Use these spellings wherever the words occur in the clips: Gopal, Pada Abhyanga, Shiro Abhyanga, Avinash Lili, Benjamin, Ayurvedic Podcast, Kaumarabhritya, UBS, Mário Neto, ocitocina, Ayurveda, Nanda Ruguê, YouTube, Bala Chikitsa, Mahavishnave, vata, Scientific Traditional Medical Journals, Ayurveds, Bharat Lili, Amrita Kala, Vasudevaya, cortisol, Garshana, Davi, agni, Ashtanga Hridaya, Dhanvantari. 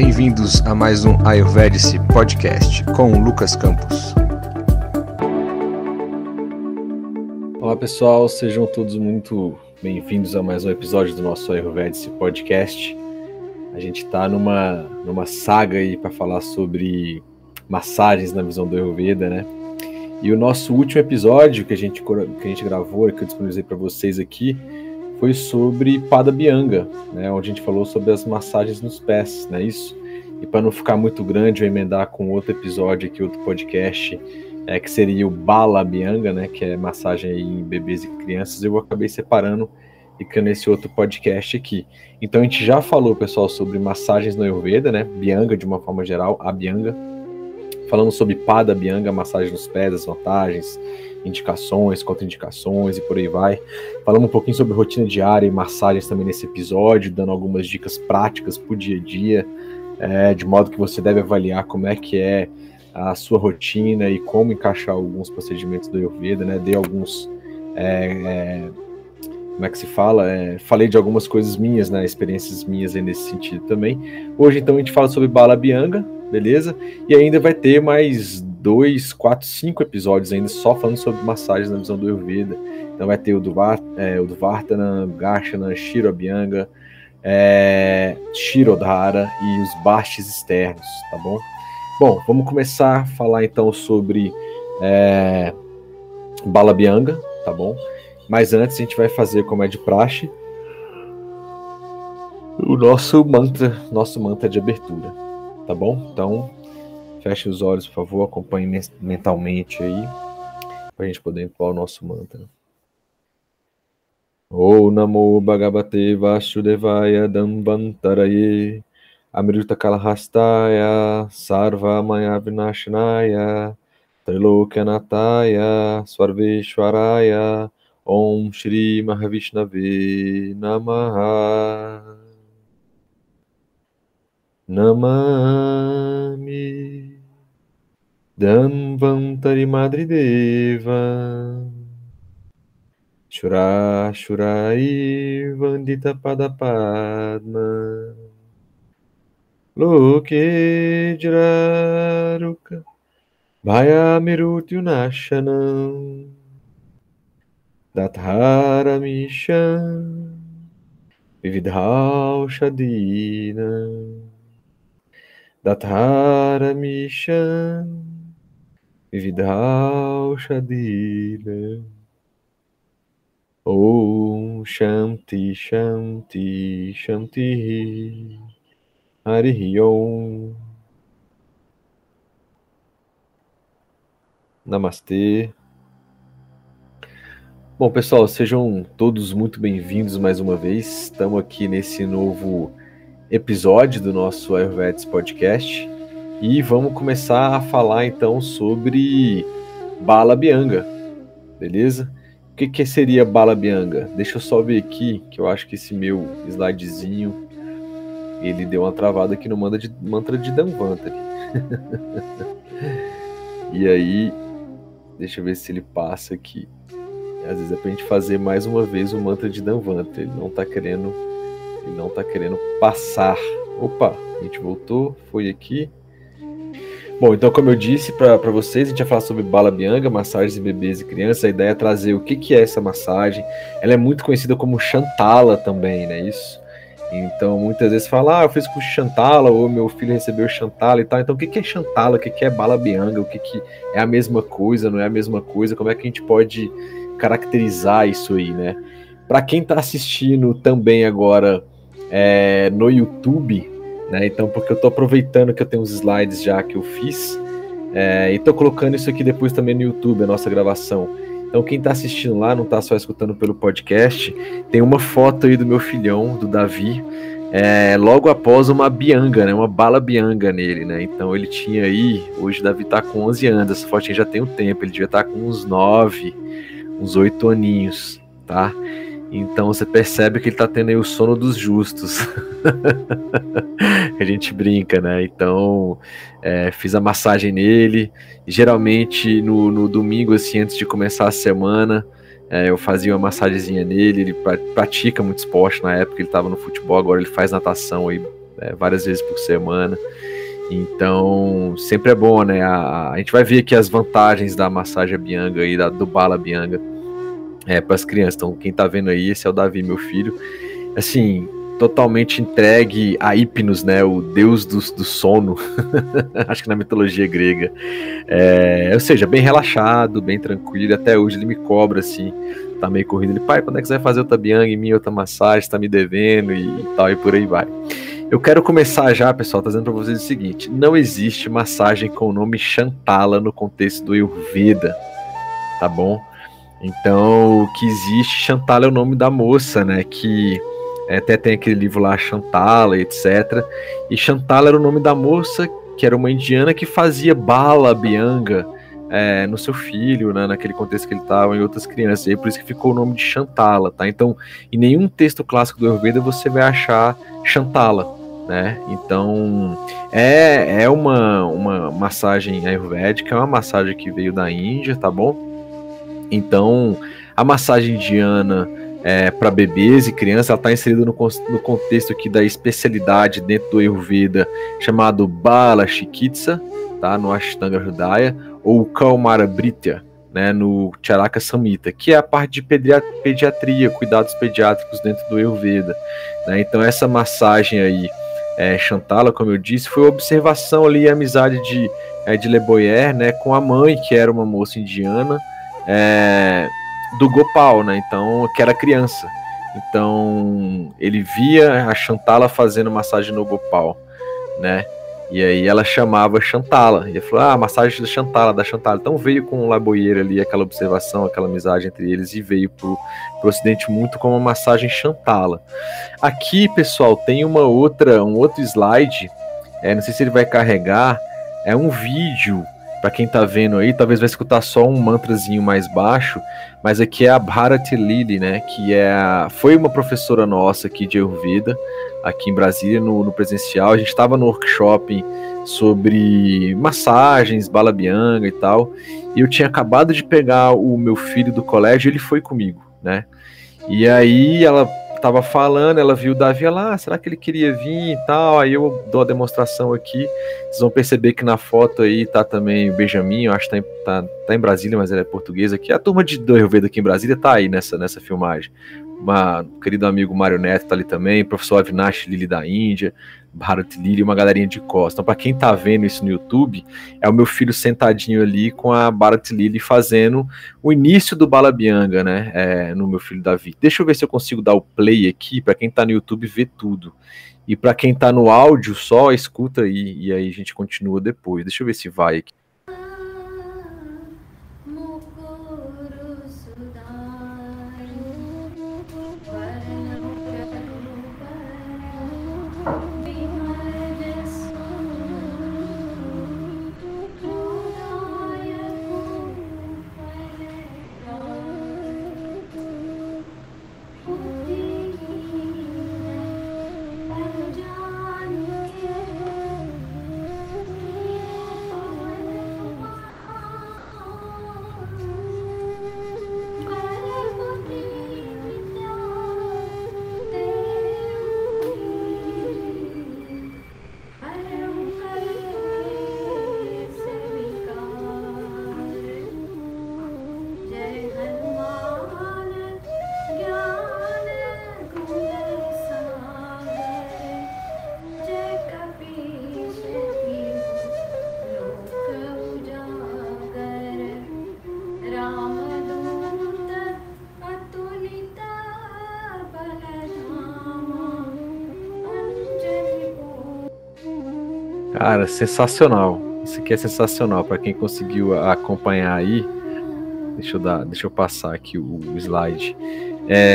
Bem-vindos a mais um Ayurvedic Podcast com o Lucas Campos. Olá pessoal, sejam todos muito bem-vindos a mais um episódio do nosso Ayurvedic Podcast. A gente está numa saga aí para falar sobre massagens na visão do Ayurveda, né? E o nosso último episódio que a gente gravou, que eu disponibilizei para vocês aqui, foi sobre Pada Abhyanga, né, onde a gente falou sobre as massagens nos pés, né, isso? E para não ficar muito grande, eu emendar com outro episódio aqui, outro podcast, que seria o Bala Abhyanga, né, que é massagem aí em bebês e crianças, eu acabei separando e criando esse outro podcast aqui. Então a gente já falou, pessoal, sobre massagens no Ayurveda, né, Abhyanga de uma forma geral, Abhyanga. Falamos sobre Pada Abhyanga, massagem nos pés, as vantagens, indicações, contraindicações e por aí vai. Falamos um pouquinho sobre rotina diária e massagens também nesse episódio, dando algumas dicas práticas para o dia a dia, de modo que você deve avaliar como é que é a sua rotina e como encaixar alguns procedimentos do Ayurveda, né? Dei alguns... como é que se fala? Falei de algumas coisas minhas, né? Experiências minhas aí nesse sentido também. Hoje, então, a gente fala sobre Bala Abhyanga, beleza? E ainda vai ter mais 2, 4, 5 episódios ainda só falando sobre massagens na visão do Ayurveda. Então vai ter o Udvartana, Garshana, Shiro Abhyanga, Shirodhara e os bastes externos, tá bom? Bom, vamos começar a falar então sobre Bala Abhyanga, tá bom? Mas antes a gente vai fazer, como é de praxe, o nosso mantra de abertura. Tá bom? Então, feche os olhos, por favor, acompanhe mentalmente aí, pra gente poder empurrar o nosso mantra. Om Namo Bhagavate Vasudevaya Dhanvantari Amrita Kala Hastaya Sarva Maya Vinashnaya Trilokyanataya Swarveshwaraya Om Shri Mahavishnave Namaha. Namami Dhanvantari Madrideva Shura Shurai Vandita Padapadma Loke Jraruka Bhayamirutyunashanam Datharamishan Vividhaushadinam Datharamishan Vividhaushadina Om Shanti Shanti Shanti Harihi Om. Namastê. Bom, pessoal, sejam todos muito bem-vindos mais uma vez. Estamos aqui nesse novo episódio do nosso Ayurveds Podcast e vamos começar a falar então sobre Bala Abhyanga, beleza? O que seria Bala Abhyanga? Deixa eu só ver aqui, que eu acho que esse meu slidezinho ele deu uma travada aqui no mantra de Dhanvantari. E aí, deixa eu ver se ele passa aqui. Às vezes é pra gente fazer mais uma vez o mantra de Dhanvantari, ele não tá querendo passar. Opa, a gente voltou, foi aqui. Bom, então como eu disse para vocês, a gente ia falar sobre Bala Abhyanga, massagens em bebês e crianças. A ideia é trazer o que é essa massagem. Ela é muito conhecida como Shantala também, né, isso? Então muitas vezes fala, eu fiz curso de Shantala, ou meu filho recebeu Shantala e tal. Então o que é Shantala, o que é Bala Abhyanga, o que é a mesma coisa, não é a mesma coisa? Como é que a gente pode caracterizar isso aí, né? Para quem está assistindo também agora no YouTube, né? Então, porque eu estou aproveitando que eu tenho uns slides já que eu fiz, e estou colocando isso aqui depois também no YouTube, a nossa gravação. Então, quem está assistindo lá, não está só escutando pelo podcast, tem uma foto aí do meu filhão, do Davi, logo após uma abhyanga, né? Uma Bala Abhyanga nele, né? Então, ele tinha aí, hoje o Davi está com 11 anos, essa fotinha já tem um tempo, ele devia estar com uns 9, uns 8 aninhos, tá? Então você percebe que ele tá tendo aí o sono dos justos. A gente brinca, né? Então fiz a massagem nele. Geralmente no domingo, assim, antes de começar a semana, eu fazia uma massagenzinha nele. Ele pratica muito esporte na época, ele tava no futebol, agora ele faz natação aí várias vezes por semana. Então, sempre é bom, né? A gente vai ver aqui as vantagens da massagem Abhyanga e do Bala Abhyanga para as crianças. Então, quem tá vendo aí, esse é o Davi, meu filho. Assim, totalmente entregue a Hipnos, né? O deus do sono, acho que na mitologia grega. Ou seja, bem relaxado, bem tranquilo. Até hoje ele me cobra, assim, tá meio corrido. Ele, pai, quando é que você vai fazer outra Abhyanga em mim, outra massagem, tá me devendo e tal, e por aí vai. Eu quero começar já, pessoal, trazendo para vocês o seguinte: não existe massagem com o nome Shantala no contexto do Ayurveda, tá bom? Então, o que existe, Shantala é o nome da moça, né, que até tem aquele livro lá, Shantala, etc. E Shantala era o nome da moça, que era uma indiana que fazia Bala Abhyanga no seu filho, né, naquele contexto que ele estava, em outras crianças, e aí por isso que ficou o nome de Shantala, tá? Então, em nenhum texto clássico do Ayurveda você vai achar Shantala, né? Então, é uma massagem ayurvédica, é uma massagem que veio da Índia, tá bom? Então, a massagem indiana para bebês e crianças, ela está inserida no contexto aqui da especialidade dentro do Ayurveda, chamado Bala Chikitsa, tá? No Ashtanga Hridaya, ou Kaumarabhritya, né? No Charaka Samhita, que é a parte de pediatria, cuidados pediátricos dentro do Ayurveda, né? Então, essa massagem aí, Shantala, como eu disse, foi observação ali, a amizade de Leboyer, né, com a mãe, que era uma moça indiana, do Gopal, né, então, que era criança. Então, ele via a Shantala fazendo massagem no Gopal, né, e aí ela chamava Shantala, e ele falou, massagem da Shantala. Então veio com o Leboyer ali, aquela observação, aquela amizade entre eles, e veio pro Ocidente muito como uma massagem Shantala. Aqui, pessoal, tem um outro slide, não sei se ele vai carregar, é um vídeo, para quem tá vendo aí, talvez vai escutar só um mantrazinho mais baixo, mas aqui é a Bharat Lili, né, que foi uma professora nossa aqui de Ayurveda, aqui em Brasília, no presencial. A gente estava no workshop sobre massagens, Bala Abhyanga e tal, e eu tinha acabado de pegar o meu filho do colégio, ele foi comigo, né, e aí ela tava falando, ela viu o Davi lá, será que ele queria vir e tal, aí eu dou a demonstração aqui, vocês vão perceber que na foto aí tá também o Benjamin, eu acho que tá em Brasília, mas ele é português aqui, a turma do Ayurveda aqui em Brasília tá aí nessa filmagem. Um querido amigo Mário Neto tá ali também, professor Avinash Lili da Índia, Bharat Lili, uma galerinha de costas. Então, para quem tá vendo isso no YouTube, é o meu filho sentadinho ali com a Bharat Lili fazendo o início do Bala Abhyanga, né, no meu filho Davi. Deixa eu ver se eu consigo dar o play aqui, para quem tá no YouTube ver tudo. E para quem tá no áudio só, escuta aí, e aí a gente continua depois. Deixa eu ver se vai aqui. Cara, sensacional. Isso aqui é sensacional. Para quem conseguiu acompanhar aí, deixa eu passar aqui o slide.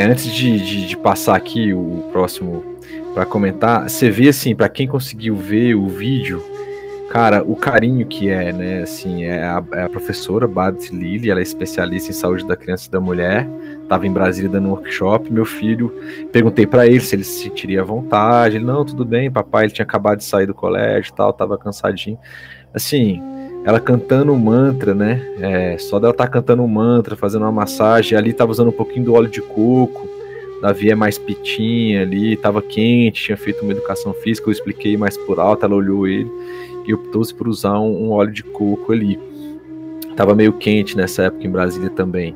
Antes de passar aqui o próximo para comentar, você vê assim, para quem conseguiu ver o vídeo, cara, o carinho que né? Assim, a professora Bharat Lili, ela é especialista em saúde da criança e da mulher. Estava em Brasília dando um workshop, meu filho, perguntei para ele se ele se sentiria à vontade, ele, não, tudo bem, papai, ele tinha acabado de sair do colégio e tal, estava cansadinho, assim, ela cantando um mantra, né, só dela estar cantando um mantra, fazendo uma massagem, ali estava usando um pouquinho do óleo de coco, Davi é mais pitinha ali, tava quente, tinha feito uma educação física, eu expliquei mais por alto, ela olhou ele e optou-se por usar um óleo de coco ali. Tava meio quente nessa época em Brasília também.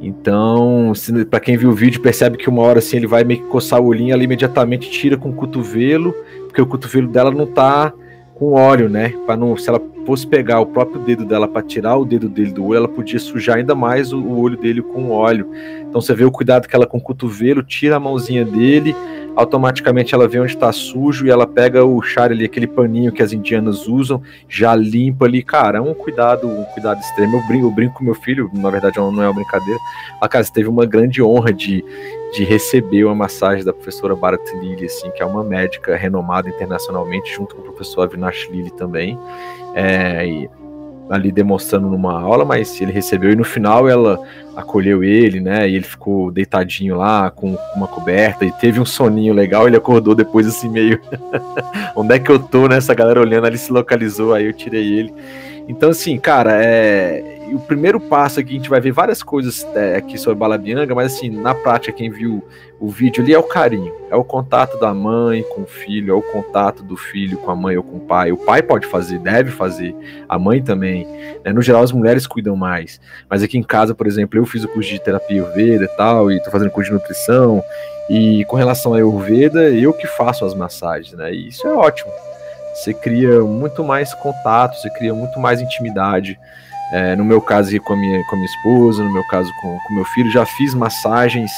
Então, para quem viu o vídeo, percebe que uma hora assim ele vai meio que coçar o olhinho, ela imediatamente tira com o cotovelo, porque o cotovelo dela não tá com óleo, né? Pra não, se ela fosse pegar o próprio dedo dela para tirar o dedo dele do olho, ela podia sujar ainda mais o olho dele com óleo. Então você vê o cuidado que ela com o cotovelo, tira a mãozinha dele, automaticamente ela vê onde está sujo e ela pega o char ali, aquele paninho que as indianas usam, já limpa ali. Cara, é um cuidado extremo. Eu brinco com meu filho, na verdade não é uma brincadeira. A casa teve uma grande honra de receber uma massagem da professora Bharat Lili, assim, que é uma médica renomada internacionalmente, junto com o professor Avinash Lili também, e ali demonstrando numa aula, mas ele recebeu, e no final ela acolheu ele, né, e ele ficou deitadinho lá, com uma coberta, e teve um soninho legal, ele acordou depois assim, meio, onde é que eu tô, né, essa galera olhando, ele se localizou, aí eu tirei ele. Então, assim, cara, o primeiro passo aqui, a gente vai ver várias coisas aqui sobre Bala Abhyanga, mas, assim, na prática, quem viu o vídeo ali é o carinho, é o contato da mãe com o filho, é o contato do filho com a mãe ou com o pai. O pai pode fazer, deve fazer, a mãe também, né? No geral, as mulheres cuidam mais, mas aqui em casa, por exemplo, eu fiz o curso de terapia Ayurveda e tal, e tô fazendo curso de nutrição, e com relação à Ayurveda, eu que faço as massagens, né, e isso é ótimo. Você cria muito mais contato, você cria muito mais intimidade. No meu caso aqui com a minha esposa, no meu caso com meu filho, já fiz massagens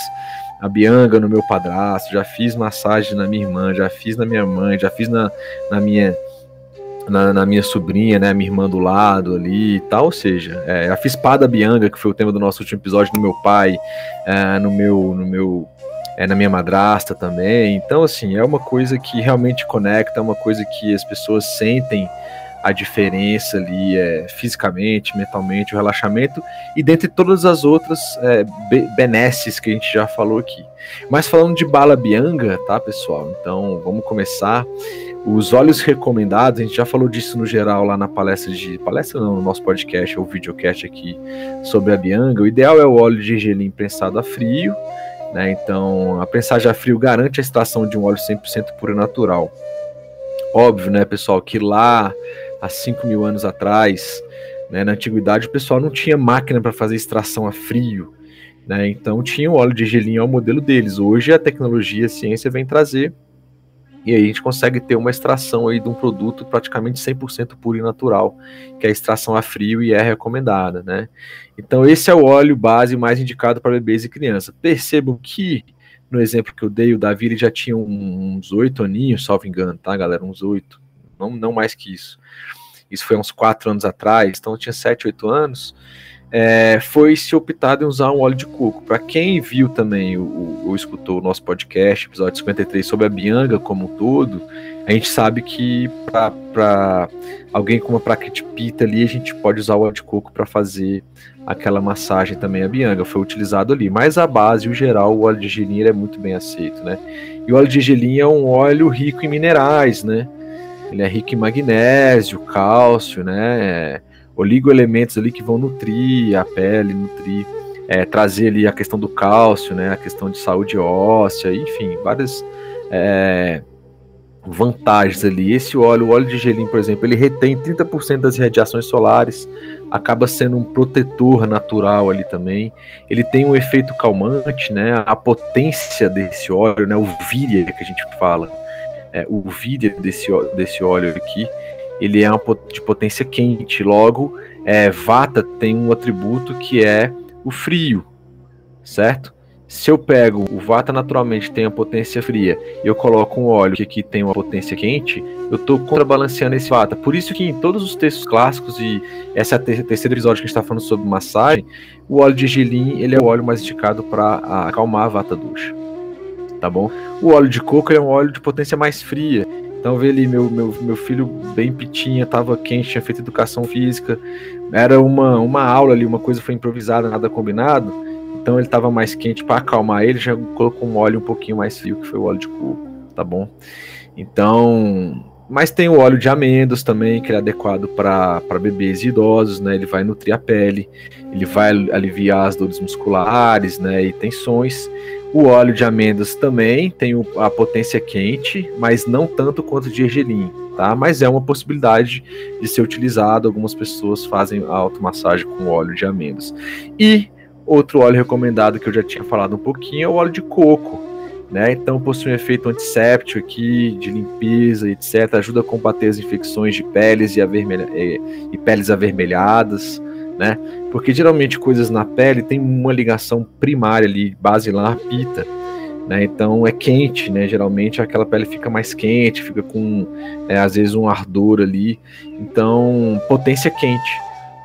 Abhyanga no meu padrasto, já fiz massagem na minha irmã, já fiz na minha mãe, já fiz na minha sobrinha, né, minha irmã do lado ali e tal, ou seja, já fiz Pada Abhyanga, que foi o tema do nosso último episódio, no meu pai, na minha madrasta também. Então, assim, é uma coisa que realmente conecta, é uma coisa que as pessoas sentem a diferença ali, fisicamente, mentalmente, o relaxamento, e dentre todas as outras benesses que a gente já falou aqui. Mas falando de Bala Abhyanga, tá, pessoal? Então, vamos começar. Os óleos recomendados, a gente já falou disso no geral lá na palestra no nosso podcast ou videocast aqui sobre Abhyanga. O ideal é o óleo de gergelim prensado a frio, né? Então, a prensagem a frio garante a extração de um óleo 100% puro e natural. Óbvio, né, pessoal, que lá há 5 mil anos atrás, né, na antiguidade, o pessoal não tinha máquina para fazer extração a frio, né? Então tinha o óleo de gelinho ao modelo deles. Hoje a tecnologia, a ciência vem trazer, e aí a gente consegue ter uma extração aí de um produto praticamente 100% puro e natural, que é a extração a frio e é recomendada, né? Então esse é o óleo base mais indicado para bebês e crianças. Percebam que, no exemplo que eu dei, o Davi ele já tinha uns 8 aninhos, salvo engano, tá, galera? Uns 8, não mais que isso. Isso foi uns 4 anos atrás, então eu tinha 7, 8 anos. Foi-se optado em usar um óleo de coco. Para quem viu também ou escutou o nosso podcast, episódio 53, sobre a Abhyanga como um todo, a gente sabe que para alguém com uma praquitipita ali, a gente pode usar o óleo de coco para fazer aquela massagem também. A Abhyanga foi utilizado ali, mas a base, o geral, o óleo de gergelim é muito bem aceito, né? E o óleo de gergelim é um óleo rico em minerais, né? Ele é rico em magnésio, cálcio, né? Oligoelementos ali que vão nutrir a pele, trazer ali a questão do cálcio, né, a questão de saúde óssea, enfim, várias vantagens ali. Esse óleo, o óleo de gergelim, por exemplo, ele retém 30% das radiações solares, acaba sendo um protetor natural ali também. Ele tem um efeito calmante, né, a potência desse óleo, né, o víria que a gente fala, o víria desse óleo aqui, ele é de potência quente, logo, vata tem um atributo que é o frio, certo? Se eu pego o vata, naturalmente tem a potência fria, e eu coloco um óleo que aqui tem uma potência quente, eu estou contrabalanceando esse vata. Por isso que em todos os textos clássicos, e esse é o terceiro episódio que a gente está falando sobre massagem, o óleo de gergelim, ele é o óleo mais indicado para acalmar a vata dosha, tá bom? O óleo de coco é um óleo de potência mais fria. Então, vê ali, meu filho bem pitinha, tava quente, tinha feito educação física, era uma aula ali, uma coisa foi improvisada, nada combinado, então ele tava mais quente. Para acalmar ele, já colocou um óleo um pouquinho mais frio, que foi o óleo de coco, tá bom? Então, mas tem o óleo de amêndoas também, que é adequado para bebês e idosos, né? Ele vai nutrir a pele, ele vai aliviar as dores musculares, né, e tensões. O óleo de amêndoas também tem a potência quente, mas não tanto quanto de gergelim, tá? Mas é uma possibilidade de ser utilizado. Algumas pessoas fazem a automassagem com óleo de amêndoas. E outro óleo recomendado que eu já tinha falado um pouquinho é o óleo de coco, né? Então possui um efeito antisséptico aqui, de limpeza, etc. Ajuda a combater as infecções de peles e peles avermelhadas, né? Porque geralmente coisas na pele tem uma ligação primária ali, basilar, pita, né? Então é quente, né? Geralmente aquela pele fica mais quente, fica com às vezes um ardor ali, então potência quente.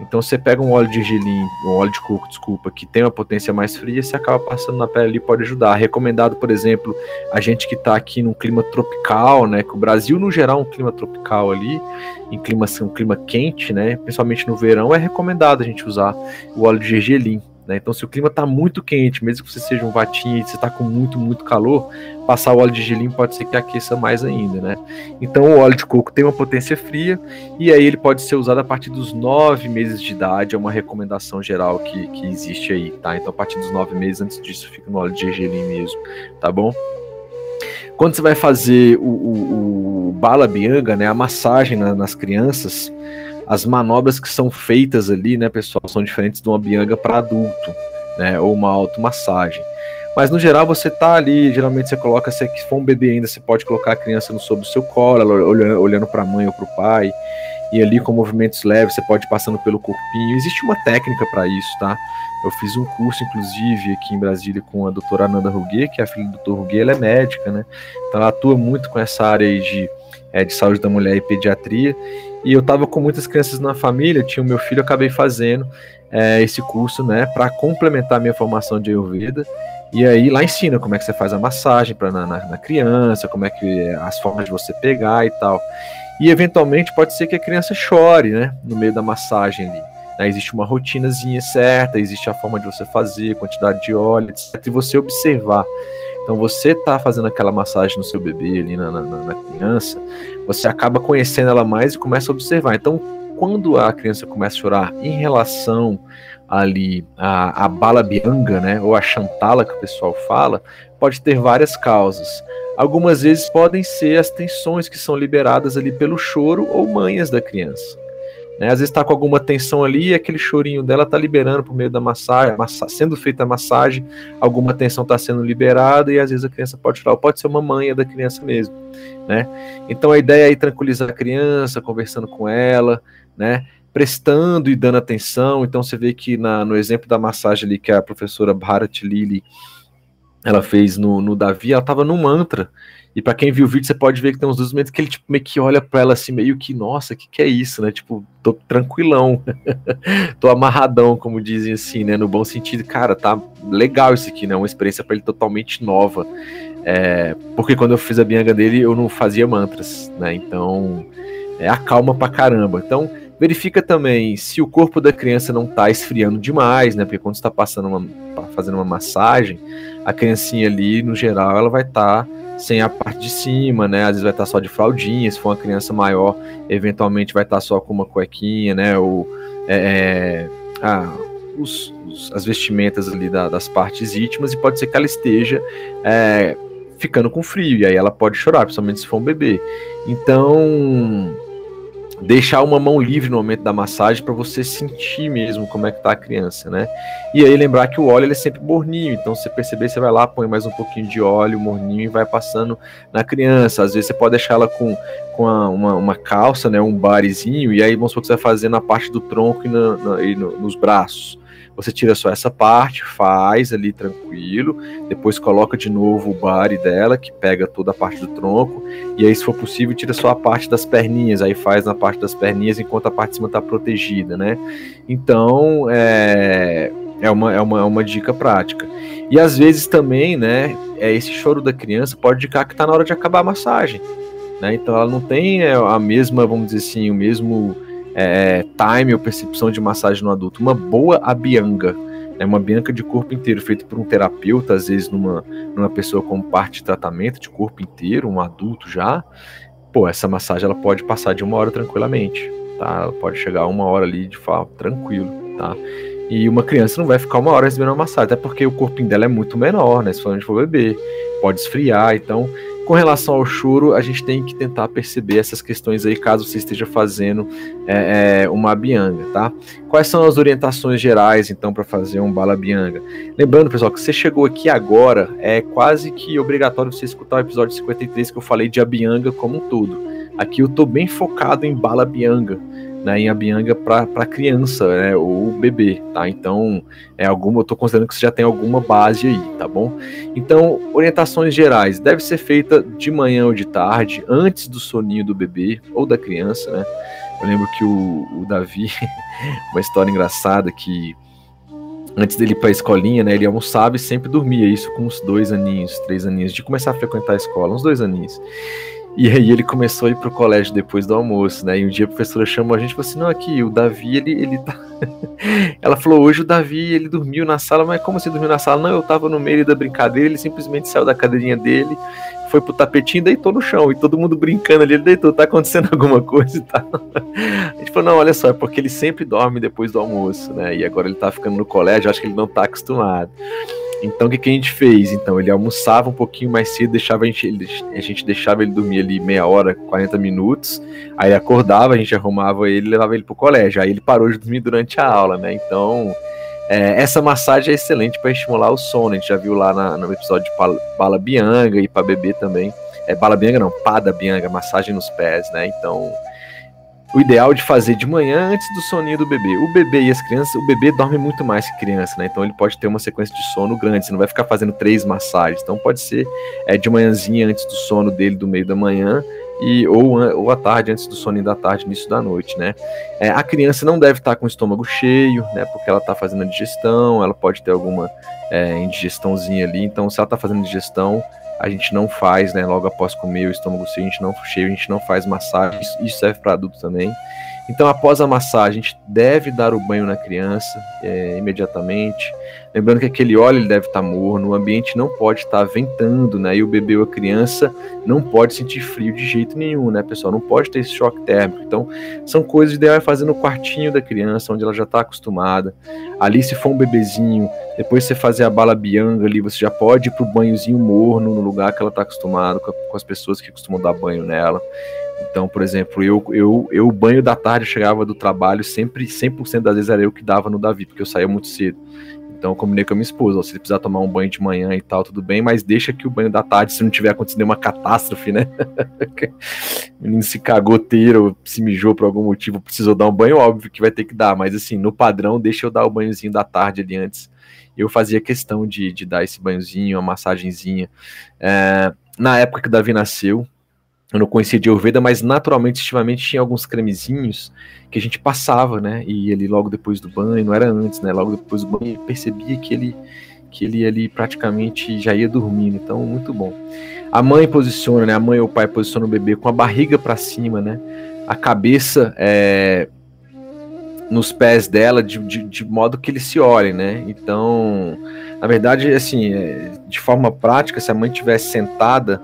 Então você pega um óleo de gergelim, um óleo de coco, desculpa, que tem uma potência mais fria, você acaba passando na pele ali, pode ajudar. Recomendado, por exemplo, a gente que está aqui num clima tropical, né, que o Brasil no geral é um clima tropical ali, um clima quente, né, principalmente no verão, é recomendado a gente usar o óleo de gergelim, né? Então se o clima está muito quente, mesmo que você seja um vatinho e você está com muito, muito calor, passar o óleo de gergelim pode ser que aqueça mais ainda, né? Então o óleo de coco tem uma potência fria e aí ele pode ser usado a partir dos 9 meses de idade, é uma recomendação geral que existe aí, tá? Então a partir dos 9 meses, antes disso fica no óleo de gergelim mesmo, tá bom? Quando você vai fazer o Bala Abhyanga, né, a massagem nas crianças, as manobras que são feitas ali, né, pessoal, são diferentes de uma abhyanga para adulto, né, ou uma automassagem. Mas no geral você tá ali, geralmente você coloca, se for um bebê ainda, você pode colocar a criança sobre o seu colo, ela olhando para a mãe ou para o pai, e ali com movimentos leves você pode ir passando pelo corpinho. Existe uma técnica para isso, tá? Eu fiz um curso, inclusive, aqui em Brasília com a doutora Nanda Ruguê, que é a filha do Dr. Ruguê, ela é médica, né? Então ela atua muito com essa área aí de saúde da mulher e pediatria. E eu tava com muitas crianças na família, tinha o meu filho, eu acabei fazendo esse curso, né, para complementar a minha formação de Ayurveda. E aí lá ensina como é que você faz a massagem na criança, como é que as formas de você pegar e tal. E eventualmente pode ser que a criança chore, né, no meio da massagem ali. Né, existe uma rotinazinha certa, existe a forma de você fazer, quantidade de óleo, etc. E você observar. Então você tá fazendo aquela massagem no seu bebê ali na criança, você acaba conhecendo ela mais e começa a observar. Então quando a criança começa a chorar em relação ali a Bala Abhyanga, né, ou a Shantala que o pessoal fala, pode ter várias causas. Algumas vezes podem ser as tensões que são liberadas ali pelo choro ou manhas da criança, né? Às vezes está com alguma tensão ali e aquele chorinho dela está liberando por meio da massagem, sendo feita a massagem, alguma tensão está sendo liberada e às vezes a criança pode chorar, pode ser uma manha da criança mesmo, né? Então a ideia é aí tranquilizar a criança, conversando com ela, né, prestando e dando atenção. Então você vê que no exemplo da massagem ali que a professora Bharat Lili ela fez no Davi, ela tava num mantra, e pra quem viu o vídeo, você pode ver que tem uns dois momentos que ele, tipo, meio que olha pra ela assim, meio que, nossa, que é isso, né, tipo, tô tranquilão, tô amarradão, como dizem assim, né, no bom sentido, cara, tá legal isso aqui, né, uma experiência pra ele totalmente nova, porque quando eu fiz a Abhyanga dele, eu não fazia mantras, né, então, acalma pra caramba. Então, verifica também se o corpo da criança não está esfriando demais, né? Porque quando você está fazendo uma massagem, a criancinha ali, no geral, ela vai estar sem a parte de cima, né? Às vezes vai estar só de fraldinha, se for uma criança maior, eventualmente vai estar só com uma cuequinha, né? Ou as vestimentas ali das partes íntimas, e pode ser que ela esteja ficando com frio, e aí ela pode chorar, principalmente se for um bebê. Então, deixar uma mão livre no momento da massagem para você sentir mesmo como é que tá a criança, né? E aí lembrar que o óleo ele é sempre morninho, então se você perceber, você vai lá, põe mais um pouquinho de óleo morninho e vai passando na criança. Às vezes você pode deixar ela com uma calça, né, um barezinho, e aí vamos supor que você vai fazer na parte do tronco e nos braços. Você tira só essa parte, faz ali tranquilo, depois coloca de novo o body dela, que pega toda a parte do tronco, e aí se for possível tira só a parte das perninhas, aí faz na parte das perninhas enquanto a parte de cima está protegida, né? Então é uma dica prática. E às vezes também, né, esse choro da criança pode indicar que está na hora de acabar a massagem, né? Então ela não tem a mesma, vamos dizer assim, o mesmo time ou percepção de massagem no adulto. Uma boa abhyanga, né, uma abhyanga de corpo inteiro, feita por um terapeuta, às vezes numa pessoa como parte de tratamento de corpo inteiro, um adulto já, pô, essa massagem ela pode passar de 1 hora tranquilamente, tá? Ela pode chegar a 1 hora ali de fato, tranquilo, tá? E uma criança não vai ficar uma hora recebendo uma massagem, até porque o corpinho dela é muito menor, né? Se for bebê, pode esfriar. Então, com relação ao choro, a gente tem que tentar perceber essas questões aí, caso você esteja fazendo uma abhyanga, tá? Quais são as orientações gerais, então, para fazer um bala abhyanga? Lembrando, pessoal, que você chegou aqui agora, é quase que obrigatório você escutar o episódio 53, que eu falei de abhyanga como um todo. Aqui eu tô bem focado em bala abhyanga, né, em abhyanga para criança, né, ou bebê, tá? Então, eu tô considerando que você já tem alguma base aí, tá bom? Então, orientações gerais, deve ser feita de manhã ou de tarde, antes do soninho do bebê ou da criança, né? Eu lembro que o Davi, uma história engraçada, que antes dele ir pra escolinha, né, ele almoçava e sempre dormia, isso com uns 2 aninhos, 3 aninhos, de começar a frequentar a escola, uns 2 aninhos. E aí ele começou a ir pro colégio depois do almoço, né? E um dia a professora chamou a gente e falou assim, não, aqui, o Davi, ele tá... Ela falou, hoje o Davi, ele dormiu na sala. Mas como assim dormiu na sala? Não, eu tava no meio da brincadeira, ele simplesmente saiu da cadeirinha dele, foi pro tapetinho e deitou no chão. E todo mundo brincando ali, ele deitou, tá acontecendo alguma coisa e tal. A gente falou, não, olha só, é porque ele sempre dorme depois do almoço, né? E agora ele tá ficando no colégio, acho que ele não tá acostumado. Então, o que a gente fez? Então, ele almoçava um pouquinho mais cedo, deixava ele dormir ali meia hora, 40 minutos, aí ele acordava, a gente arrumava ele, levava ele pro colégio, aí ele parou de dormir durante a aula, né? Então, essa massagem é excelente para estimular o sono, a gente já viu lá no episódio de Bala Abhyanga e para bebê também, Bala Abhyanga não, Pada Abhyanga, massagem nos pés, né? Então, o ideal de fazer de manhã antes do soninho do bebê. O bebê e as crianças, o bebê dorme muito mais que criança, né? Então ele pode ter uma sequência de sono grande, você não vai ficar fazendo 3 massagens. Então pode ser de manhãzinha antes do sono dele, do meio da manhã, ou à tarde, antes do soninho da tarde, início da noite, né? A criança não deve estar com o estômago cheio, né? Porque ela está fazendo a digestão, ela pode ter alguma indigestãozinha ali. Então se ela está fazendo digestão, a gente não faz, né, logo após comer o estômago cheio, a gente não faz massagem, isso serve para adulto também. Então, após a massagem, a gente deve dar o banho na criança imediatamente, lembrando que aquele óleo ele deve estar morno, o ambiente não pode estar ventando, né, e o bebê ou a criança não pode sentir frio de jeito nenhum, né, pessoal, não pode ter esse choque térmico. Então, são coisas que deve fazer no quartinho da criança, onde ela já está acostumada. Ali, se for um bebezinho, depois você fazer a bala abhyanga ali, você já pode ir pro banhozinho morno, no lugar que ela está acostumada, com as pessoas que costumam dar banho nela. Então, por exemplo, eu banho da tarde, eu chegava do trabalho, sempre 100% das vezes era eu que dava no Davi, porque eu saía muito cedo. Então eu combinei com a minha esposa, se ele precisar tomar um banho de manhã e tal, tudo bem, mas deixa que o banho da tarde, se não tiver acontecido nenhuma catástrofe, né? O menino se cagou inteiro, se mijou por algum motivo, precisou dar um banho, óbvio que vai ter que dar, mas assim, no padrão, deixa eu dar o banhozinho da tarde ali antes. Eu fazia questão de dar esse banhozinho, uma massagenzinha. Na época que o Davi nasceu, eu não conhecia de Ayurveda, mas naturalmente, instintivamente, tinha alguns cremezinhos que a gente passava, né? E ele logo depois do banho, não era antes, né? Logo depois do banho, percebia que ele ali praticamente já ia dormindo. Então, muito bom. A mãe posiciona, né? A mãe ou o pai posiciona o bebê com a barriga para cima, né? A cabeça nos pés dela, de modo que eles se olhem, né? Então, na verdade, assim, de forma prática, se a mãe estiver sentada,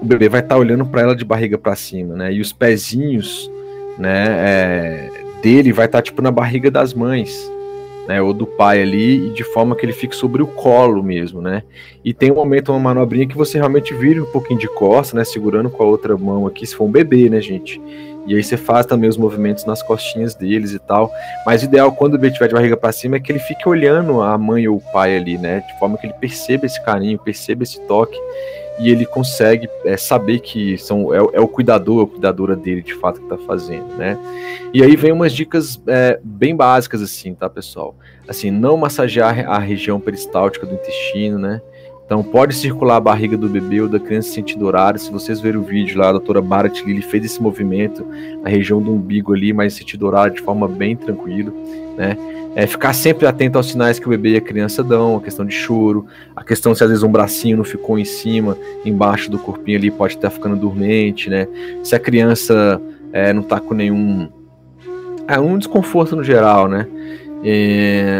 o bebê vai estar olhando para ela de barriga para cima, né? E os pezinhos, né, dele vai estar tipo na barriga das mães, né? Ou do pai ali, e de forma que ele fique sobre o colo mesmo, né? E tem um momento, uma manobrinha que você realmente vira um pouquinho de costas, né? Segurando com a outra mão aqui, se for um bebê, né, gente? E aí você faz também os movimentos nas costinhas deles e tal. Mas o ideal, quando o bebê estiver de barriga para cima, é que ele fique olhando a mãe ou o pai ali, né? De forma que ele perceba esse carinho, perceba esse toque. E ele consegue saber que é o cuidador, a cuidadora dele, de fato, que está fazendo, né? E aí vem umas dicas bem básicas, assim, tá, pessoal? Assim, não massagear a região peristáltica do intestino, né? Então, pode circular a barriga do bebê ou da criança em sentido horário. Se vocês verem o vídeo lá, a doutora Bharat Lili fez esse movimento, a região do umbigo ali, mas em sentido horário, de forma bem tranquila, né? Ficar sempre atento aos sinais que o bebê e a criança dão, a questão de choro, a questão se às vezes um bracinho não ficou em cima, embaixo do corpinho ali, pode estar ficando dormente, né? Se a criança não está com nenhum... um desconforto no geral, né?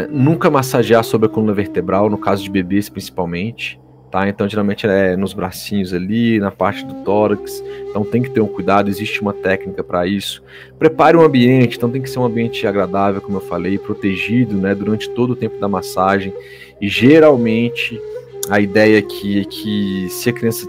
Nunca massagear sobre a coluna vertebral, no caso de bebês principalmente, tá? Então geralmente é nos bracinhos ali, na parte do tórax, então tem que ter um cuidado, existe uma técnica para isso. Prepare um ambiente, então tem que ser um ambiente agradável, como eu falei, protegido, né, durante todo o tempo da massagem. E geralmente a ideia aqui é que se a criança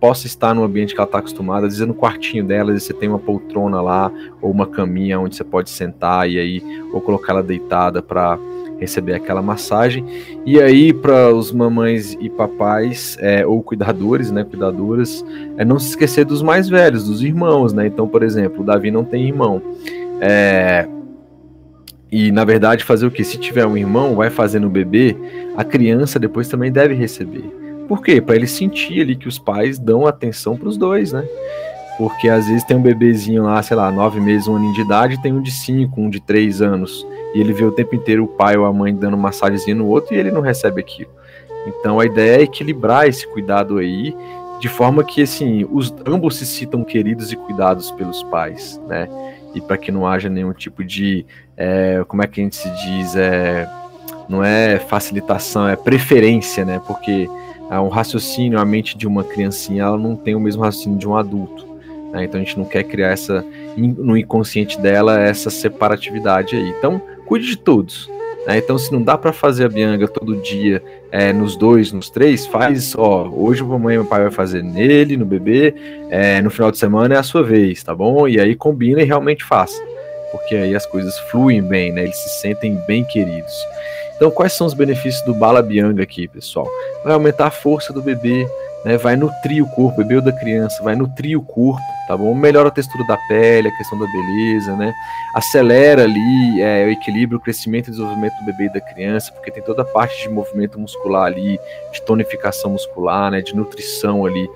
possa estar no ambiente que ela está acostumada, às vezes é no quartinho dela, às vezes você tem uma poltrona lá, ou uma caminha onde você pode sentar, e aí, ou colocar ela deitada para receber aquela massagem. E aí, para os mamães e papais, ou cuidadores, né, cuidadoras, não se esquecer dos mais velhos, dos irmãos, né? Então, por exemplo, o Davi não tem irmão, e, na verdade, fazer o quê? Se tiver um irmão, vai fazendo o bebê, a criança depois também deve receber. Por quê? Para ele sentir ali que os pais dão atenção para os dois, né? Porque, às vezes, tem um bebezinho lá, sei lá, 9 meses, 1 ano de idade, tem um de 5, um de 3 anos. E ele vê o tempo inteiro o pai ou a mãe dando massagenzinha no outro e ele não recebe aquilo. Então, a ideia é equilibrar esse cuidado aí, de forma que, assim, ambos se sintam queridos e cuidados pelos pais, né? E para que não haja nenhum tipo de, como é que a gente se diz, não é facilitação, é preferência, né? Porque um raciocínio, a mente de uma criancinha, ela não tem o mesmo raciocínio de um adulto, né? Então a gente não quer criar essa, no inconsciente dela, essa separatividade aí. Então, cuide de todos, né? Então, se não dá para fazer a Abhyanga todo dia, nos 2, nos 3, faz, hoje a mamãe e o pai vai fazer nele, no bebê, no final de semana é a sua vez, tá bom? E aí combina e realmente faça, porque aí as coisas fluem bem, né? Eles se sentem bem queridos. Então, quais são os benefícios do Bala Abhyanga aqui, pessoal? Vai aumentar a força do bebê, né? Vai nutrir o corpo, o bebê ou da criança, vai nutrir o corpo, tá bom? Melhora a textura da pele, a questão da beleza, né? Acelera ali o equilíbrio, o crescimento e desenvolvimento do bebê e da criança, porque tem toda a parte de movimento muscular ali, de tonificação muscular, né? De nutrição ali,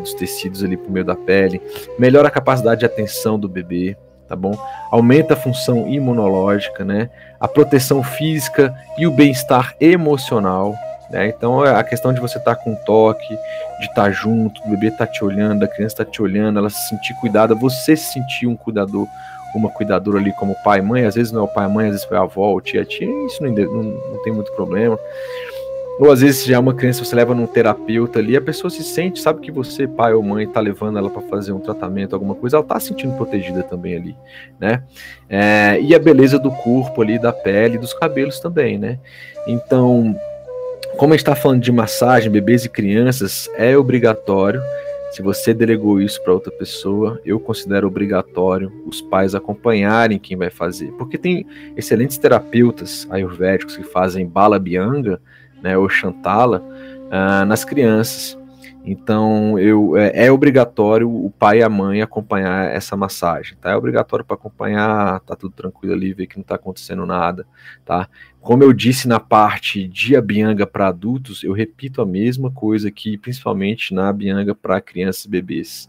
dos tecidos ali pro meio da pele. Melhora a capacidade de atenção do bebê, tá bom? Aumenta a função imunológica, né? A proteção física e o bem-estar emocional, né? Então, a questão de você estar com toque, de estar junto, o bebê tá te olhando, a criança tá te olhando, ela se sentir cuidada, você se sentir um cuidador, uma cuidadora ali como pai, mãe, às vezes não é o pai, mãe, às vezes foi a avó, o tia, isso não tem muito problema. Ou às vezes, se já é uma criança, você leva num terapeuta ali, a pessoa se sente, sabe que você, pai ou mãe, tá levando ela para fazer um tratamento, alguma coisa, ela tá se sentindo protegida também ali, né? E a beleza do corpo ali, da pele, dos cabelos também, né? Então, como a gente tá falando de massagem, bebês e crianças, é obrigatório. Se você delegou isso para outra pessoa, eu considero obrigatório os pais acompanharem quem vai fazer. Porque tem excelentes terapeutas ayurvédicos que fazem Bala Abhyanga, né, ou Shantala, nas crianças. Então, é obrigatório o pai e a mãe acompanhar essa massagem, tá? É obrigatório para acompanhar, tá tudo tranquilo ali, ver que não tá acontecendo nada, tá? Como eu disse na parte de Abhyanga para adultos, eu repito a mesma coisa aqui, principalmente na Abhyanga para crianças e bebês.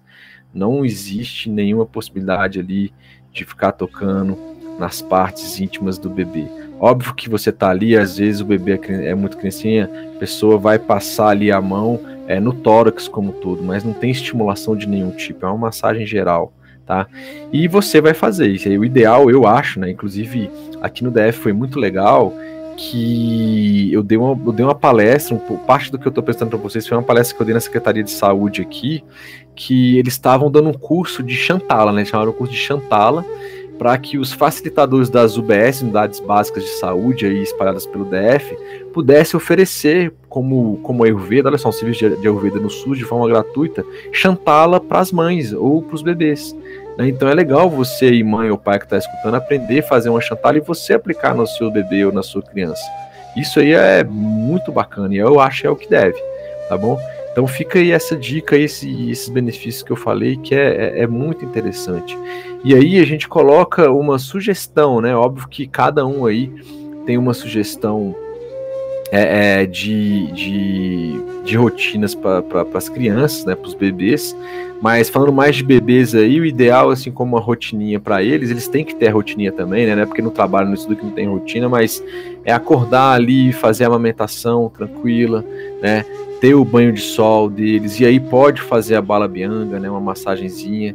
Não existe nenhuma possibilidade ali de ficar tocando nas partes íntimas do bebê. Óbvio que você tá ali, às vezes o bebê é muito criancinha, a pessoa vai passar ali a mão no tórax como um todo, mas não tem estimulação de nenhum tipo, é uma massagem geral, tá? E você vai fazer isso, aí o ideal eu acho, né? Inclusive aqui no DF foi muito legal que eu dei uma palestra, parte do que eu tô prestando para vocês foi uma palestra que eu dei na Secretaria de Saúde aqui, que eles estavam dando um curso de Shantala, né? Eles chamaram o curso de Shantala, para que os facilitadores das UBS, Unidades Básicas de Saúde, aí espalhadas pelo DF, pudessem oferecer, como Ayurveda, olha só, um serviço de Ayurveda no SUS, de forma gratuita, Shantala para as mães ou para os bebês, né? Então é legal você, e mãe ou pai que está escutando, aprender a fazer uma Shantala e você aplicar no seu bebê ou na sua criança. Isso aí é muito bacana, e eu acho que é o que deve, tá bom? Então fica aí essa dica, esses benefícios que eu falei, que é muito interessante. E aí a gente coloca uma sugestão, né? Óbvio que cada um aí tem uma sugestão de rotinas para as crianças, né? Para os bebês. Mas falando mais de bebês aí, o ideal, assim como uma rotininha para eles têm que ter a rotininha também, né? Não é porque no trabalho, no estudo que não tem rotina, mas é acordar ali, fazer a amamentação tranquila, né? Ter o banho de sol deles, e aí pode fazer a Bala Abhyanga, né? Uma massagenzinha.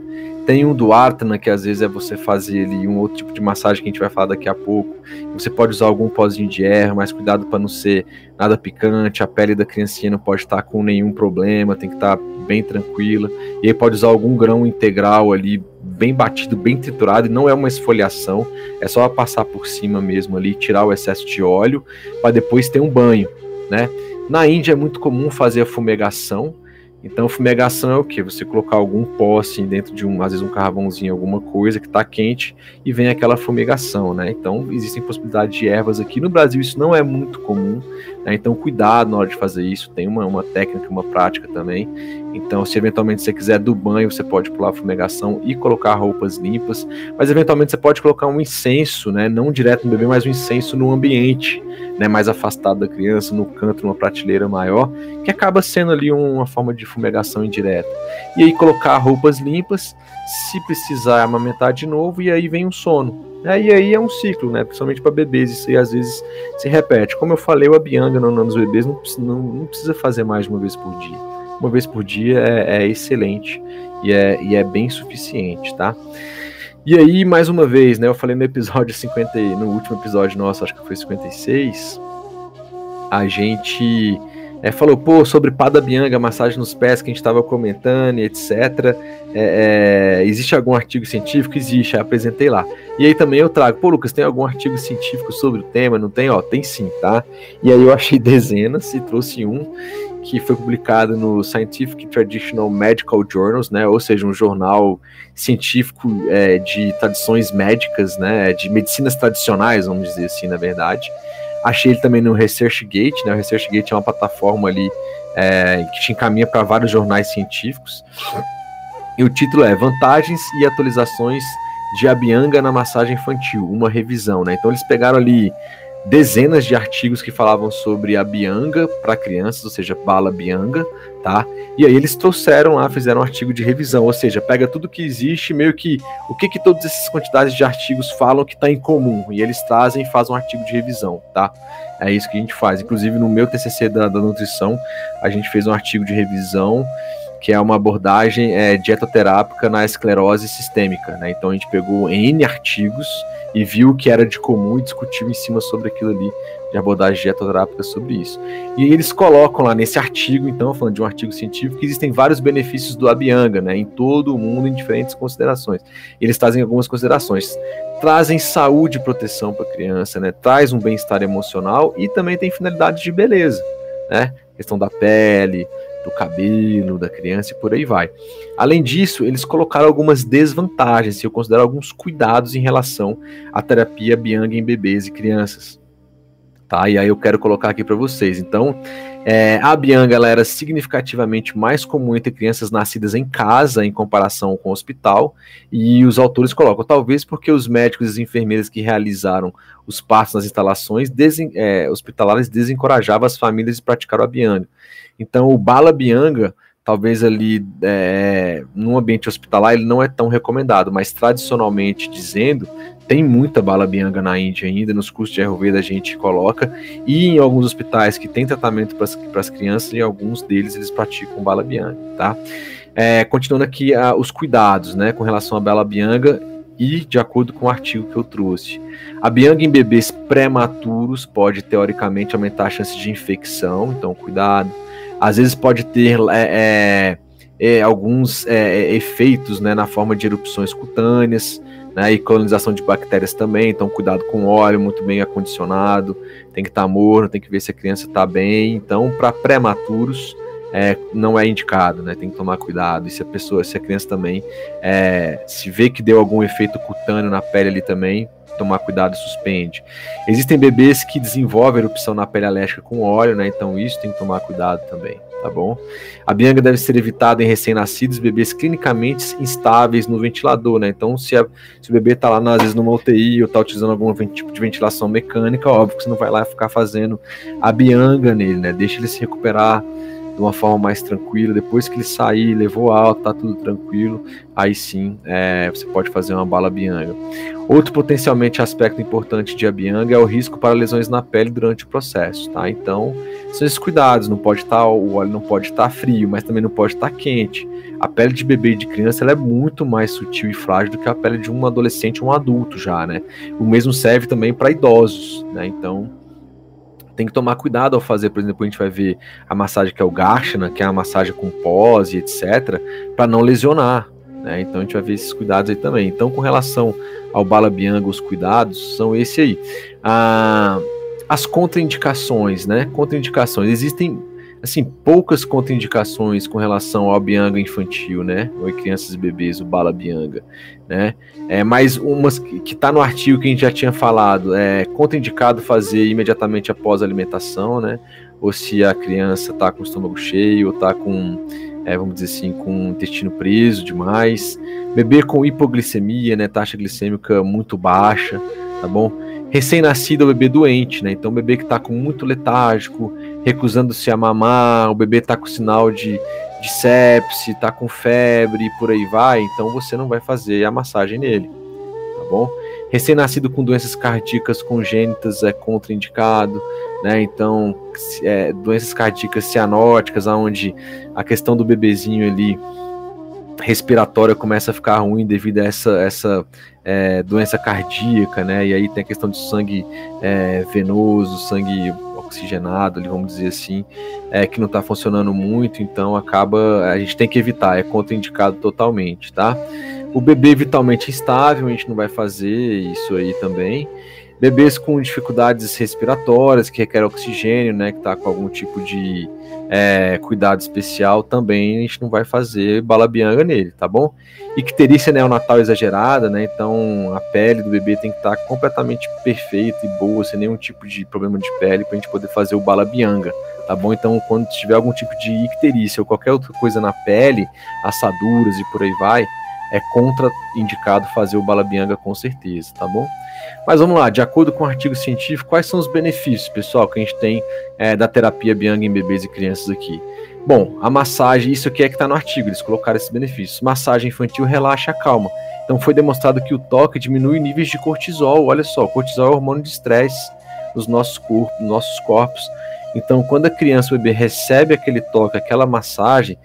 Tem o Udvartana, que às vezes é você fazer ali um outro tipo de massagem que a gente vai falar daqui a pouco. Você pode usar algum pozinho de erva, mas cuidado para não ser nada picante. A pele da criancinha não pode estar com nenhum problema, tem que estar bem tranquila. E aí pode usar algum grão integral ali, bem batido, bem triturado, e não é uma esfoliação, é só passar por cima mesmo ali, tirar o excesso de óleo, para depois ter um banho, né? Na Índia é muito comum fazer a fumegação. Então, fumegação é o quê? Você colocar algum pó assim dentro de às vezes um carvãozinho, alguma coisa que está quente e vem aquela fumegação, né? Então, existem possibilidades de ervas aqui. No Brasil, isso não é muito comum, né? Então, cuidado na hora de fazer isso. Tem uma técnica, uma prática também. Então, se eventualmente você quiser do banho, você pode pular a fumegação e colocar roupas limpas. Mas, eventualmente, você pode colocar um incenso, né? Não direto no bebê, mas um incenso no ambiente, né? Mais afastado da criança, no canto, numa prateleira maior, que acaba sendo ali uma forma de fumegação indireta. E aí colocar roupas limpas, se precisar amamentar de novo, e aí vem um sono. E aí é um ciclo, né? Principalmente para bebês, isso aí às vezes se repete. Como eu falei, o Abhyanga nos bebês não precisa fazer mais de uma vez por dia. Uma vez por dia é excelente e é bem suficiente, tá? E aí, mais uma vez, né? Eu falei no último episódio nosso, acho que foi 56, a gente... falou, sobre Pada Abhyanga, massagem nos pés que a gente estava comentando, etc. Existe algum artigo científico? Existe, aí apresentei lá. E aí também eu trago, Lucas, tem algum artigo científico sobre o tema? Não tem? Tem sim, tá? E aí eu achei dezenas e trouxe um que foi publicado no Scientific Traditional Medical Journals, né? Ou seja, um jornal científico de tradições médicas, né? De medicinas tradicionais, vamos dizer assim, na verdade. Achei ele também no ResearchGate, né? O ResearchGate é uma plataforma ali que te encaminha para vários jornais científicos. E o título é Vantagens e Atualizações de Abhyanga na Massagem Infantil, uma revisão, né? Então eles pegaram ali dezenas de artigos que falavam sobre Abhyanga para crianças, ou seja, Bala Abhyanga, tá? E aí eles trouxeram lá, fizeram um artigo de revisão, ou seja, pega tudo que existe, meio que o que todas essas quantidades de artigos falam que está em comum, e eles trazem e fazem um artigo de revisão, tá? É isso que a gente faz. Inclusive no meu TCC da nutrição, a gente fez um artigo de revisão que é uma abordagem dietoterápica na esclerose sistêmica, né? Então a gente pegou N artigos e viu o que era de comum e discutiu em cima sobre aquilo ali, de abordagem dietoterápica sobre isso. E eles colocam lá nesse artigo, então, falando de um artigo científico, que existem vários benefícios do Abhyanga, né? Em todo o mundo, em diferentes considerações. Eles trazem algumas considerações. Trazem saúde e proteção para a criança, né? Traz um bem-estar emocional e também tem finalidade de beleza, né? Questão da pele, do cabelo da criança e por aí vai. Além disso, eles colocaram algumas desvantagens, e eu considero alguns cuidados em relação à terapia Abhyanga em bebês e crianças, tá? E aí eu quero colocar aqui para vocês. Então, a Abhyanga ela era significativamente mais comum entre crianças nascidas em casa em comparação com o hospital, e os autores colocam, talvez porque os médicos e as enfermeiras que realizaram os partos nas instalações hospitalares desencorajavam as famílias de praticar o Abhyanga. Então, o Bala Abhyanga, talvez ali num ambiente hospitalar, ele não é tão recomendado, mas tradicionalmente dizendo, tem muita Bala Abhyanga na Índia ainda, nos cursos de Ayurveda a gente coloca, e em alguns hospitais que tem tratamento para as crianças, em alguns deles eles praticam Bala Abhyanga, tá? Continuando aqui os cuidados, né, com relação à Bala Abhyanga, e de acordo com o artigo que eu trouxe. A Abhyanga em bebês prematuros pode, teoricamente, aumentar a chance de infecção, então cuidado. Às vezes pode ter alguns efeitos, né, na forma de erupções cutâneas, né, e colonização de bactérias também, então cuidado com óleo, muito bem acondicionado, tem que estar morno, tem que ver se a criança está bem. Então, para prematuros, não é indicado, né? Tem que tomar cuidado. E se a criança também se vê que deu algum efeito cutâneo na pele ali também, tomar cuidado e suspende. Existem bebês que desenvolvem erupção na pele alérgica com óleo, né? Então isso tem que tomar cuidado também, tá bom? A Abhyanga deve ser evitada em recém-nascidos, bebês clinicamente instáveis no ventilador, né? Então se o bebê tá lá, às vezes, numa UTI ou tá utilizando algum tipo de ventilação mecânica, óbvio que você não vai lá ficar fazendo Abhyanga nele, né? Deixa ele se recuperar de uma forma mais tranquila. Depois que ele sair, levou alta, tá tudo tranquilo, aí sim você pode fazer uma bala Abhyanga. Outro potencialmente aspecto importante de Abhyanga é o risco para lesões na pele durante o processo, tá? Então, são esses cuidados, o óleo não pode estar frio, mas também não pode estar quente. A pele de bebê e de criança ela é muito mais sutil e frágil do que a pele de um adolescente ou um adulto já, né? O mesmo serve também para idosos, né? Então, tem que tomar cuidado ao fazer, por exemplo, a gente vai ver a massagem que é o Garshana, que é a massagem com pós e etc, para não lesionar, né? Então a gente vai ver esses cuidados aí também. Então, com relação ao Bala Abhyanga, os cuidados são esse aí. As contraindicações, né? Contraindicações. Existem, assim, poucas contraindicações com relação ao Abhyanga infantil, né? Ou em crianças e bebês, o Bala Abhyanga, né? Mas umas que está no artigo que a gente já tinha falado, é contraindicado fazer imediatamente após a alimentação, né? Ou se a criança está com o estômago cheio, ou está com, vamos dizer assim, com o intestino preso demais. Beber com hipoglicemia, né? Taxa glicêmica muito baixa, tá bom? Recém-nascido é o bebê doente, né? Então o bebê que está com muito letárgico, recusando-se a mamar, o bebê está com sinal de sepse, está com febre e por aí vai, então você não vai fazer a massagem nele, tá bom? Recém-nascido com doenças cardíacas congênitas é contraindicado, né? Então, doenças cardíacas cianóticas, onde a questão do bebezinho ali respiratória começa a ficar ruim devido a essa doença cardíaca, né? E aí tem a questão de sangue venoso, sangue oxigenado, vamos dizer assim, que não está funcionando muito, então a gente tem que evitar, é contraindicado totalmente, tá? O bebê vitalmente instável, a gente não vai fazer isso aí também. Bebês com dificuldades respiratórias, que requerem oxigênio, né, que está com algum tipo de cuidado especial, também a gente não vai fazer Bala Abhyanga nele, tá bom? Icterícia neonatal exagerada, né, então a pele do bebê tem que estar completamente perfeita e boa, sem nenhum tipo de problema de pele, para a gente poder fazer o Bala Abhyanga, tá bom? Então, quando tiver algum tipo de icterícia ou qualquer outra coisa na pele, assaduras e por aí vai, é contraindicado fazer o Bala Abhyanga com certeza, tá bom? Mas vamos lá, de acordo com o artigo científico, quais são os benefícios, pessoal, que a gente tem da terapia Abhyanga em bebês e crianças aqui? Bom, a massagem, isso aqui é que está no artigo, eles colocaram esses benefícios. Massagem infantil relaxa e acalma. Então foi demonstrado que o toque diminui níveis de cortisol, olha só, cortisol é o hormônio de estresse nos nossos corpos. Então quando a criança, o bebê recebe aquele toque, aquela massagem,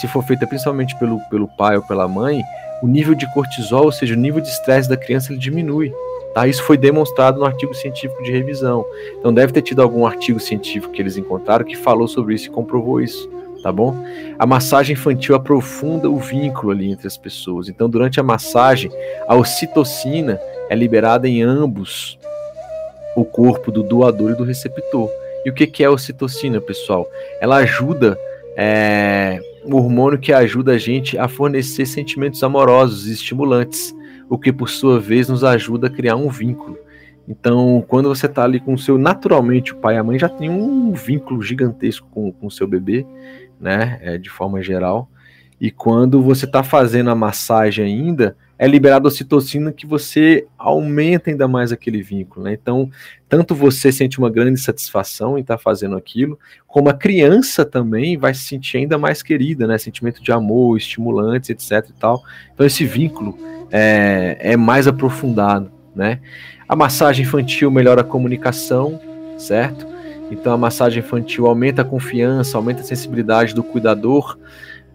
se for feita principalmente pelo pai ou pela mãe, o nível de cortisol, ou seja, o nível de estresse da criança, ele diminui, tá? Isso foi demonstrado no artigo científico de revisão. Então deve ter tido algum artigo científico que eles encontraram que falou sobre isso e comprovou isso, tá bom? A massagem infantil aprofunda o vínculo ali entre as pessoas. Então durante a massagem, a ocitocina é liberada em ambos o corpo, do doador e do receptor. E o que é a ocitocina, pessoal? Ela ajuda... um hormônio que ajuda a gente a fornecer sentimentos amorosos e estimulantes, o que por sua vez nos ajuda a criar um vínculo. Então quando você está ali com o seu, naturalmente o pai e a mãe já tem um vínculo gigantesco com o seu bebê, né, de forma geral, e quando você está fazendo a massagem ainda, é liberada a ocitocina, que você aumenta ainda mais aquele vínculo, né? Então, tanto você sente uma grande satisfação em estar fazendo aquilo, como a criança também vai se sentir ainda mais querida, né? Sentimento de amor, estimulantes, etc e tal. Então, esse vínculo é mais aprofundado, né? A massagem infantil melhora a comunicação, certo? Então, a massagem infantil aumenta a confiança, aumenta a sensibilidade do cuidador,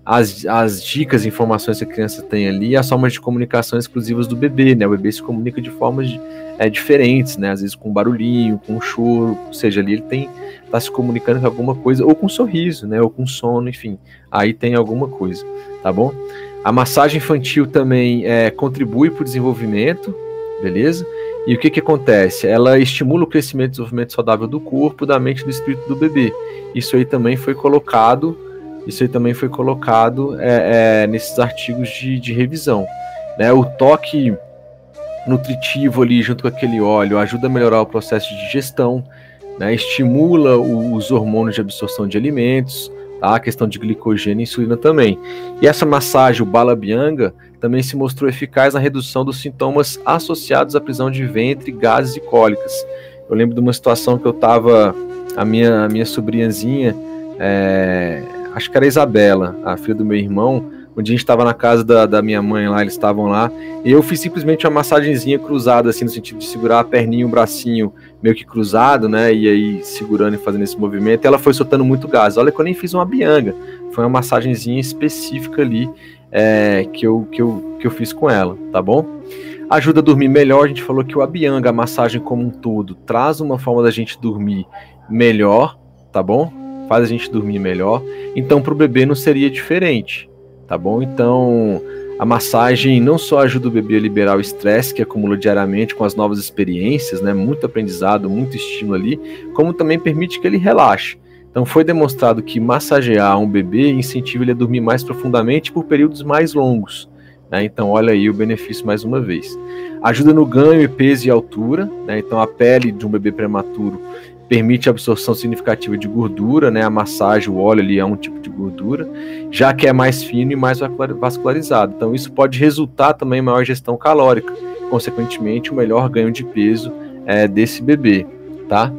as dicas e informações que a criança tem ali, as formas de comunicação exclusivas do bebê, né? O bebê se comunica de formas diferentes, né? Às vezes com um barulhinho, com um choro, ou seja, ali ele tá se comunicando com alguma coisa, ou com um sorriso, né? Ou com sono, enfim, aí tem alguma coisa, tá bom? A massagem infantil também contribui para o desenvolvimento, beleza? E o que acontece? Ela estimula o crescimento e desenvolvimento saudável do corpo, da mente e do espírito do bebê. Isso aí também foi colocado nesses artigos de revisão, né? O toque nutritivo ali junto com aquele óleo ajuda a melhorar o processo de digestão, né? Estimula os hormônios de absorção de alimentos, tá? A questão de glicogênio e insulina também. E essa massagem, o Bala Abhyanga, também se mostrou eficaz na redução dos sintomas associados à prisão de ventre, gases e cólicas. Eu lembro de uma situação que eu estava, a minha sobrinhazinha... acho que era a Isabela, a filha do meu irmão. Um dia a gente estava na casa da minha mãe lá, eles estavam lá, e eu fiz simplesmente uma massagenzinha cruzada, assim, no sentido de segurar a perninha e o bracinho meio que cruzado, né, e aí segurando e fazendo esse movimento, e ela foi soltando muito gás. Olha que eu nem fiz uma abhyanga, foi uma massagenzinha específica ali, que eu fiz com ela, tá bom? Ajuda a dormir melhor, a gente falou que o abhyanga, a massagem como um todo, traz uma forma da gente dormir melhor, tá bom? Faz a gente dormir melhor, então para o bebê não seria diferente, tá bom? Então, a massagem não só ajuda o bebê a liberar o estresse que acumula diariamente com as novas experiências, né? Muito aprendizado, muito estímulo ali, como também permite que ele relaxe. Então, foi demonstrado que massagear um bebê incentiva ele a dormir mais profundamente por períodos mais longos, né? Então, olha aí o benefício mais uma vez. Ajuda no ganho, peso e altura, né? Então, a pele de um bebê prematuro permite a absorção significativa de gordura, né? A massagem, o óleo ali é um tipo de gordura, já que é mais fino e mais vascularizado. Então isso pode resultar também em maior ingestão calórica, consequentemente um melhor ganho de peso desse bebê, tá?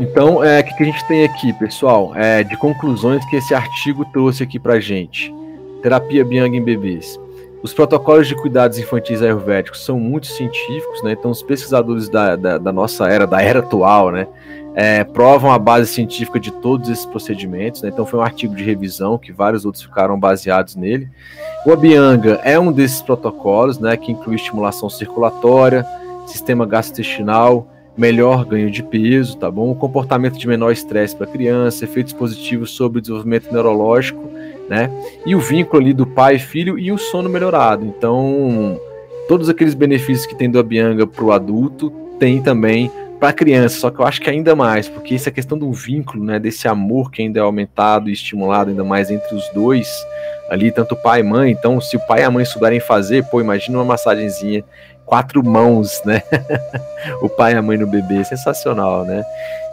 Então, o que a gente tem aqui, pessoal, de conclusões que esse artigo trouxe aqui pra gente. Terapia Abhyanga em bebês. Os protocolos de cuidados infantis ayurvédicos são muito científicos, né? Então os pesquisadores da nossa era, da era atual, né? Provam a base científica de todos esses procedimentos, né? Então foi um artigo de revisão que vários outros ficaram baseados nele. O Abhyanga é um desses protocolos, né? Que inclui estimulação circulatória, sistema gastrointestinal, melhor ganho de peso, tá bom? O comportamento de menor estresse para a criança, efeitos positivos sobre o desenvolvimento neurológico, né? E o vínculo ali do pai e filho e o sono melhorado. Então, todos aqueles benefícios que tem do Abhyanga para o adulto, tem também para a criança, só que eu acho que ainda mais, porque essa questão do vínculo, né, desse amor que ainda é aumentado e estimulado ainda mais entre os dois, ali, tanto pai e mãe. Então, se o pai e a mãe souberem fazer, pô, imagina uma massagenzinha, 4 mãos, né, o pai e a mãe no bebê, sensacional, né?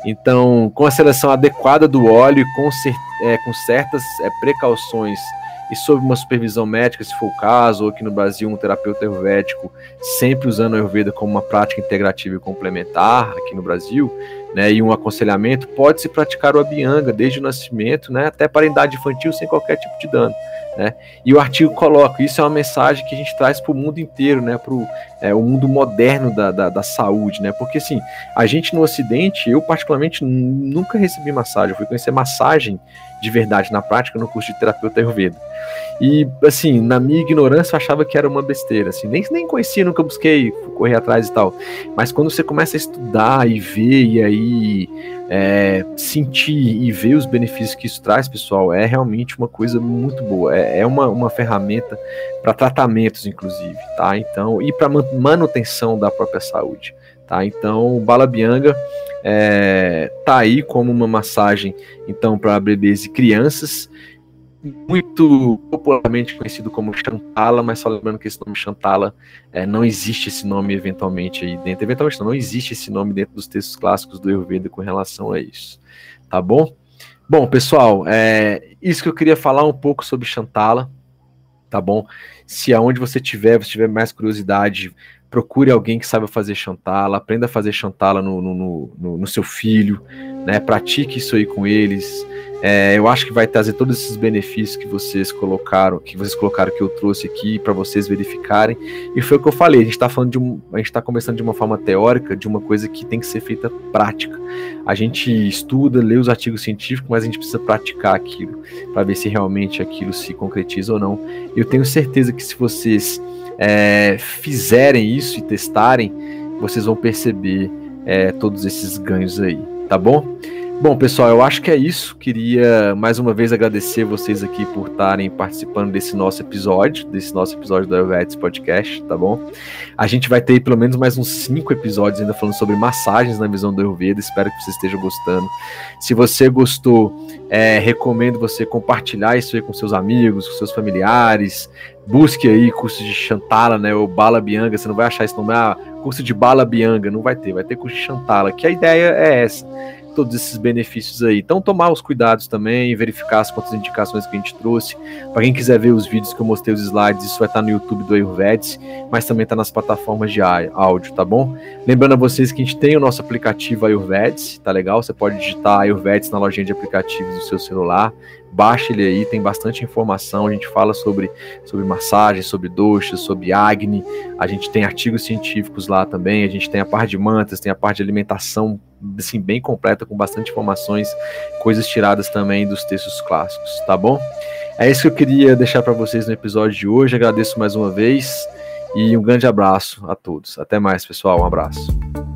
Então, com a seleção adequada do óleo, com certas precauções e sob uma supervisão médica, se for o caso, ou aqui no Brasil, um terapeuta ayurvédico, sempre usando a Ayurveda como uma prática integrativa e complementar aqui no Brasil, né, e um aconselhamento, pode-se praticar o Abhyanga desde o nascimento, né, até para a idade infantil, sem qualquer tipo de dano, né? E o artigo coloca, isso é uma mensagem que a gente traz para o mundo inteiro, né, para o mundo moderno da saúde, né? Porque assim, a gente no Ocidente, eu particularmente nunca recebi massagem, eu fui conhecer massagem de verdade na prática no curso de terapeuta Ayurveda. E assim, na minha ignorância eu achava que era uma besteira, assim, nem conhecia, nunca busquei correr atrás e tal, mas quando você começa a estudar e ver e aí sentir e ver os benefícios que isso traz, pessoal, é realmente uma coisa muito boa, é uma ferramenta para tratamentos, inclusive, tá? Então, e para manutenção da própria saúde, tá? Então, o Bala Abhyanga tá aí como uma massagem, então, para bebês e crianças, muito popularmente conhecido como Shantala, mas só lembrando que esse nome Shantala não existe esse nome eventualmente aí dentro, não existe esse nome dentro dos textos clássicos do Ayurveda com relação a isso, tá bom? Bom, pessoal, isso que eu queria falar um pouco sobre Shantala, tá bom? Se aonde você tiver mais curiosidade, procure alguém que saiba fazer Shantala, aprenda a fazer Shantala no seu filho, né? Pratique isso aí com eles. Eu acho que vai trazer todos esses benefícios que vocês colocaram, que eu trouxe aqui para vocês verificarem. E foi o que eu falei, a gente está começando de uma forma teórica, de uma coisa que tem que ser feita prática. A gente estuda, lê os artigos científicos, mas a gente precisa praticar aquilo para ver se realmente aquilo se concretiza ou não. Eu tenho certeza que se vocês fizerem isso e testarem, vocês vão perceber todos esses ganhos aí, tá bom? Bom, pessoal, eu acho que é isso. Queria, mais uma vez, agradecer vocês aqui por estarem participando desse nosso episódio do Ayurveds Podcast, tá bom? A gente vai ter aí pelo menos mais uns 5 episódios ainda falando sobre massagens na visão do Ayurveda. Espero que você esteja gostando. Se você gostou, recomendo você compartilhar isso aí com seus amigos, com seus familiares. Busque aí curso de Shantala, né, ou Bala Abhyanga. Você não vai achar esse nome, curso de Bala Abhyanga, não vai ter curso de Shantala, que a ideia é essa. todos esses benefícios aí. Então tomar os cuidados também, verificar as contraindicações que a gente trouxe. Para quem quiser ver os vídeos que eu mostrei, os slides, isso vai estar no YouTube do Ayurveds, mas também está nas plataformas de áudio, tá bom? Lembrando a vocês que a gente tem o nosso aplicativo Ayurveds, tá legal? Você pode digitar Ayurveds na lojinha de aplicativos do seu celular, baixa ele aí, tem bastante informação, a gente fala sobre massagem, sobre dosha, sobre agni, a gente tem artigos científicos lá também, a gente tem a parte de mantras, tem a parte de alimentação, assim, bem completa, com bastante informações, coisas tiradas também dos textos clássicos, tá bom? É isso que eu queria deixar para vocês no episódio de hoje, agradeço mais uma vez e um grande abraço a todos. Até mais, pessoal, um abraço.